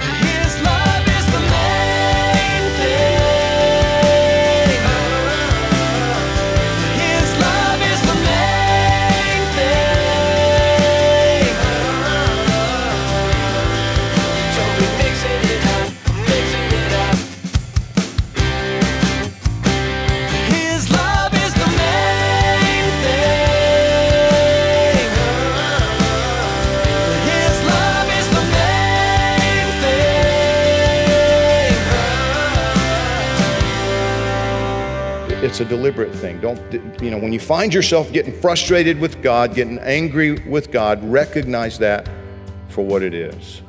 His love is the main thing. His love is the main thing. So we're mixing it up, mixing it up. His love is the main thing. His love is the main thing. It's a deliberate thing. Don't when you find yourself getting frustrated with God, getting angry with God, recognize that for what it is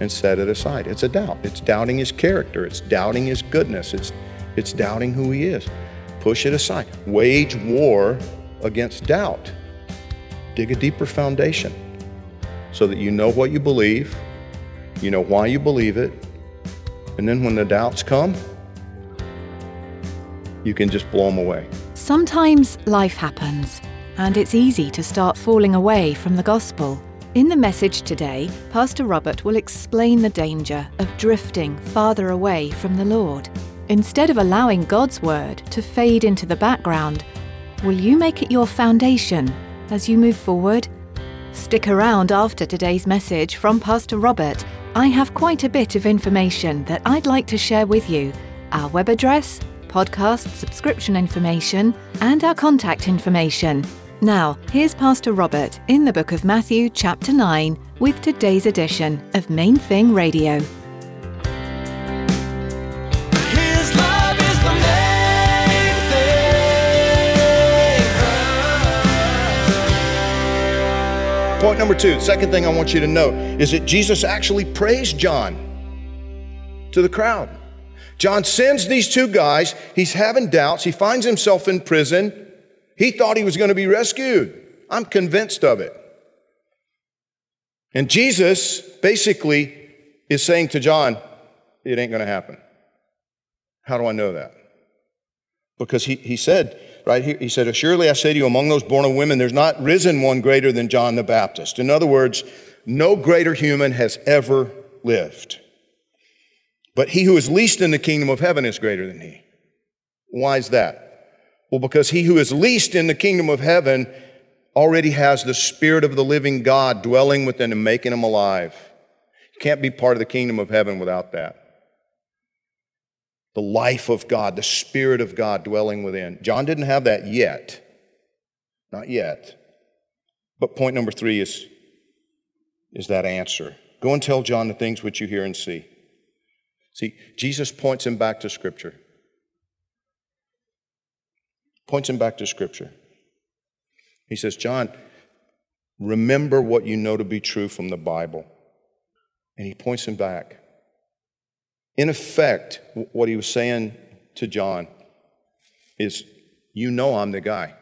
and set it aside. It's a doubt. It's doubting his character. It's doubting his goodness. It's doubting who he is. Push it aside. Wage war against doubt. Dig a deeper foundation so that you know what you believe, you know why you believe it, and then when the doubts come, you can just blow them away. Sometimes life happens, and it's easy to start falling away from the gospel. In the message today, Pastor Robert will explain the danger of drifting farther away from the Lord. Instead of allowing God's Word to fade into the background, will you make it your foundation as you move forward? Stick around after today's message from Pastor Robert. I have quite a bit of information that I'd like to share with you. Our web address, podcast subscription information, and our contact information. Now, here's Pastor Robert in the book of Matthew, chapter 9, with today's edition of Main Thing Radio. His love is the main thing. Point number two, the second thing I want you to note is that Jesus actually praised John to the crowd. John sends these two guys. He's having doubts. He finds himself in prison. He thought he was going to be rescued. I'm convinced of it. And Jesus basically is saying to John, it ain't going to happen. How do I know that? Because he said, right here, he said, "Surely I say to you, among those born of women, there's not risen one greater than John the Baptist." In other words, no greater human has ever lived. But he who is least in the kingdom of heaven is greater than he. Why is that? Well, because he who is least in the kingdom of heaven already has the Spirit of the living God dwelling within him, making him alive. You can't be part of the kingdom of heaven without that. The life of God, the Spirit of God dwelling within. John didn't have that yet. Not yet. But point number three is that answer. Go and tell John the things which you hear and see. See, Jesus points him back to Scripture. Points him back to Scripture. He says, "John, remember what you know to be true from the Bible." And he points him back. In effect, what he was saying to John is, you know I'm the guy.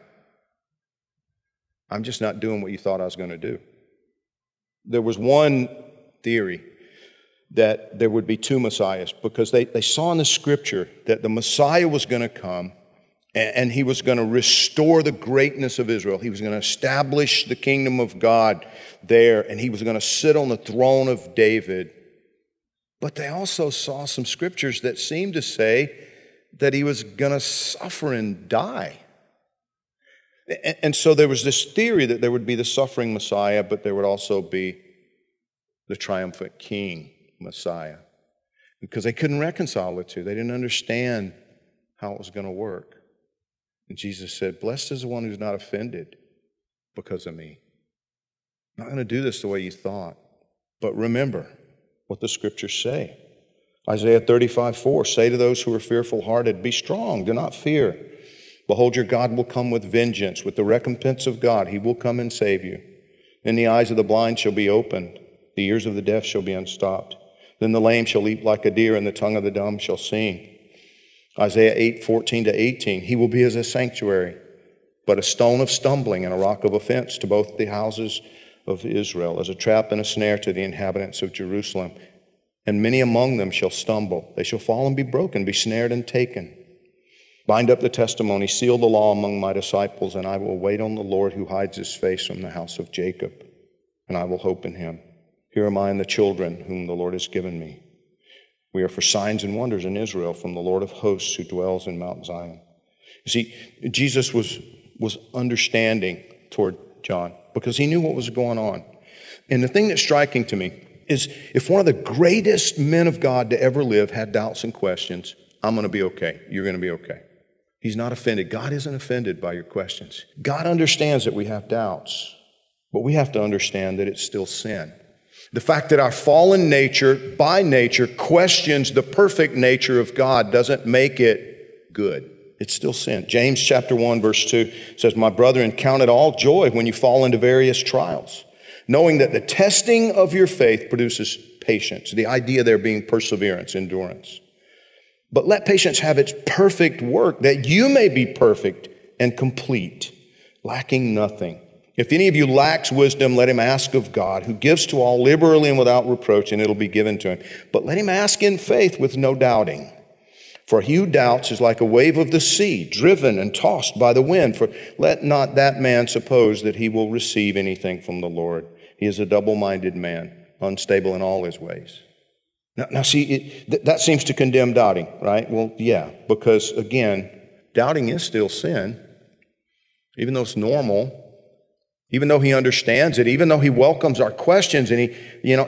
I'm just not doing what you thought I was going to do. There was one theory that there would be two messiahs, because they saw in the Scripture that the Messiah was going to come and he was going to restore the greatness of Israel. He was going to establish the kingdom of God there, and he was going to sit on the throne of David. But they also saw some Scriptures that seemed to say that he was going to suffer and die. And so there was this theory that there would be the suffering Messiah, but there would also be the triumphant king Messiah, because they couldn't reconcile the two. They didn't understand how it was going to work. And Jesus said, "Blessed is the one who's not offended because of me. I'm not going to do this the way you thought, but remember what the Scriptures say." Isaiah 35:4, "Say to those who are fearful-hearted, be strong, do not fear. Behold, your God will come with vengeance, with the recompense of God. He will come and save you. Then the eyes of the blind shall be opened, the ears of the deaf shall be unstopped. Then the lame shall leap like a deer, and the tongue of the dumb shall sing." Isaiah 8:14-18, "He will be as a sanctuary, but a stone of stumbling and a rock of offense to both the houses of Israel, as a trap and a snare to the inhabitants of Jerusalem." and many among them shall stumble. They shall fall and be broken, be snared and taken. Bind up the testimony, seal the law among my disciples, and I will wait on the Lord who hides his face from the house of Jacob, and I will hope in him. Here am I and the children whom the Lord has given me. We are for signs and wonders in Israel from the Lord of hosts who dwells in Mount Zion. You see, Jesus was understanding toward John because he knew what was going on. And the thing that's striking to me is if one of the greatest men of God to ever live had doubts and questions, I'm going to be okay. You're going to be okay. He's not offended. God isn't offended by your questions. God understands that we have doubts, but we have to understand that it's still sin. The fact that our fallen nature, by nature, questions the perfect nature of God doesn't make it good. It's still sin. James chapter 1, verse 2 says, "My brethren, count it all joy when you fall into various trials, knowing that the testing of your faith produces patience." The idea there being perseverance, endurance. "But let patience have its perfect work, that you may be perfect and complete, lacking nothing. If any of you lacks wisdom, let him ask of God, who gives to all liberally and without reproach, and it'll be given to him. But let him ask in faith with no doubting. For he who doubts is like a wave of the sea, driven and tossed by the wind. For let not that man suppose that he will receive anything from the Lord. He is a double-minded man, unstable in all his ways." Now see, that seems to condemn doubting, right? Well, yeah, because again, doubting is still sin. Even though it's normal, even though he understands it, even though he welcomes our questions, and he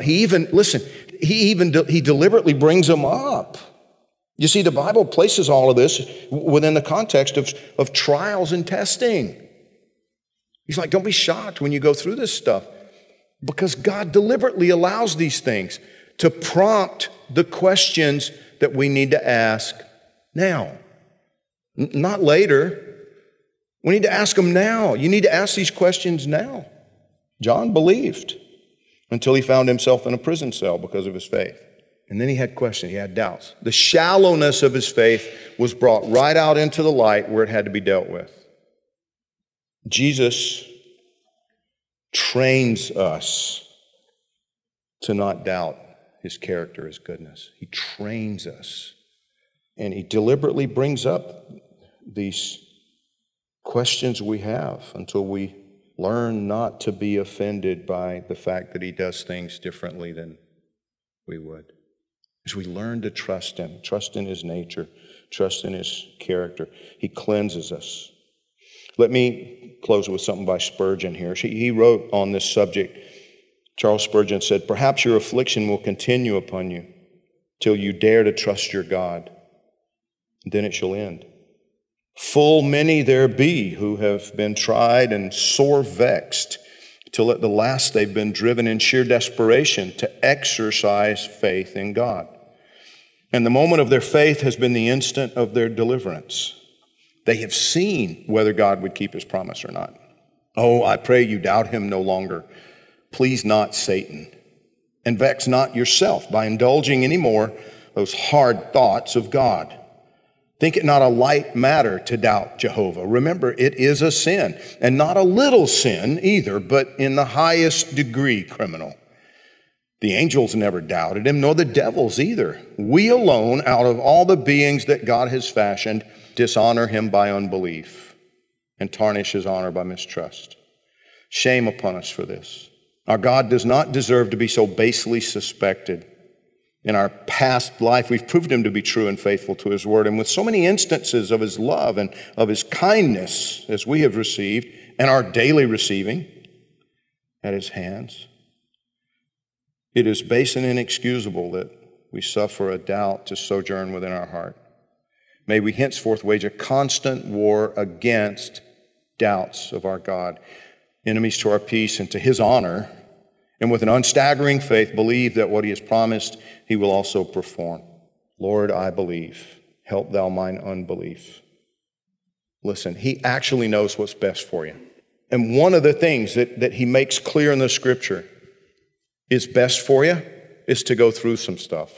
deliberately brings them up. You see, the Bible places all of this within the context of trials and testing. He's like, don't be shocked when you go through this stuff, because God deliberately allows these things to prompt the questions that we need to ask now, not later. We need to ask them now. You need to ask these questions now. John believed until he found himself in a prison cell because of his faith. And then he had questions, he had doubts. The shallowness of his faith was brought right out into the light where it had to be dealt with. Jesus trains us to not doubt his character, his goodness. He trains us. And he deliberately brings up these questions we have until we learn not to be offended by the fact that he does things differently than we would. As we learn to trust him, trust in his nature, trust in his character, he cleanses us. Let me close with something by Spurgeon here. He wrote on this subject, Charles Spurgeon said, "Perhaps your affliction will continue upon you till you dare to trust your God. Then it shall end. Full many there be who have been tried and sore vexed, till at the last they've been driven in sheer desperation to exercise faith in God. And the moment of their faith has been the instant of their deliverance. They have seen whether God would keep his promise or not. Oh, I pray you doubt him no longer. Please not Satan, and vex not yourself by indulging any more those hard thoughts of God. Think it not a light matter to doubt Jehovah. Remember, it is a sin, and not a little sin either, but in the highest degree criminal. The angels never doubted him, nor the devils either. We alone, out of all the beings that God has fashioned, dishonor him by unbelief and tarnish his honor by mistrust. Shame upon us for this. Our God does not deserve to be so basely suspected. In our past life, we've proved him to be true and faithful to his word. And with so many instances of his love and of his kindness as we have received and are daily receiving at his hands, it is base and inexcusable that we suffer a doubt to sojourn within our heart. May we henceforth wage a constant war against doubts of our God, enemies to our peace and to his honor, and with an unstaggering faith, believe that what he has promised, he will also perform. Lord, I believe. Help thou mine unbelief." Listen, he actually knows what's best for you. And one of the things that he makes clear in the scripture is best for you is to go through some stuff,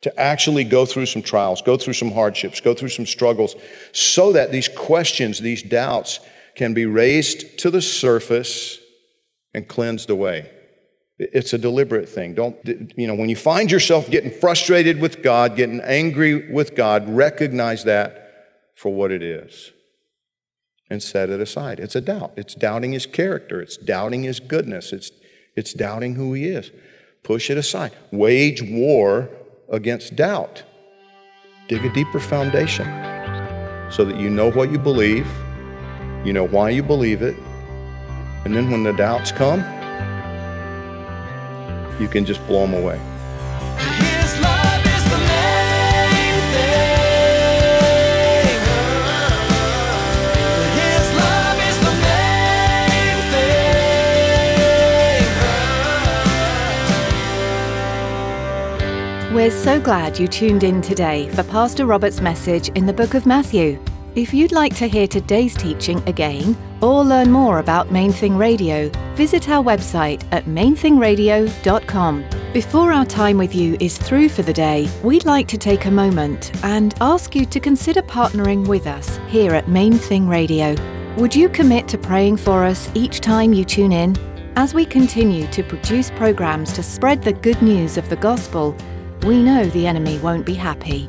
to actually go through some trials, go through some hardships, go through some struggles, so that these questions, these doubts can be raised to the surface and cleansed away. It's a deliberate thing. Don't, when you find yourself getting frustrated with God, getting angry with God, recognize that for what it is and set it aside. It's a doubt. It's doubting His character. It's doubting His goodness. It's doubting who He is. Push it aside. Wage war against doubt. Dig a deeper foundation so that you know what you believe, you know why you believe it, and then when the doubts come, you can just blow them away. His love is the main thing. His love is the main thing. We're so glad you tuned in today for Pastor Robert's message in the book of Matthew. If you'd like to hear today's teaching again or learn more about Main Thing Radio, visit our website at mainthingradio.com. Before our time with you is through for the day, we'd like to take a moment and ask you to consider partnering with us here at Main Thing Radio. Would you commit to praying for us each time you tune in? As we continue to produce programs to spread the good news of the gospel, we know the enemy won't be happy.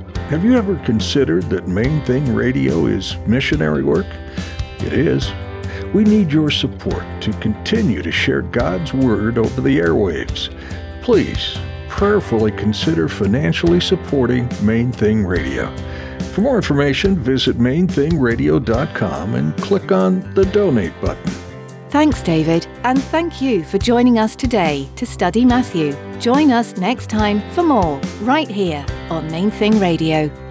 Have you ever considered that Main Thing Radio is missionary work? It is. We need your support to continue to share God's Word over the airwaves. Please, prayerfully consider financially supporting Main Thing Radio. For more information, visit mainthingradio.com and click on the Donate button. Thanks, David, and thank you for joining us today to study Matthew. Join us next time for more, right here on Main Thing Radio.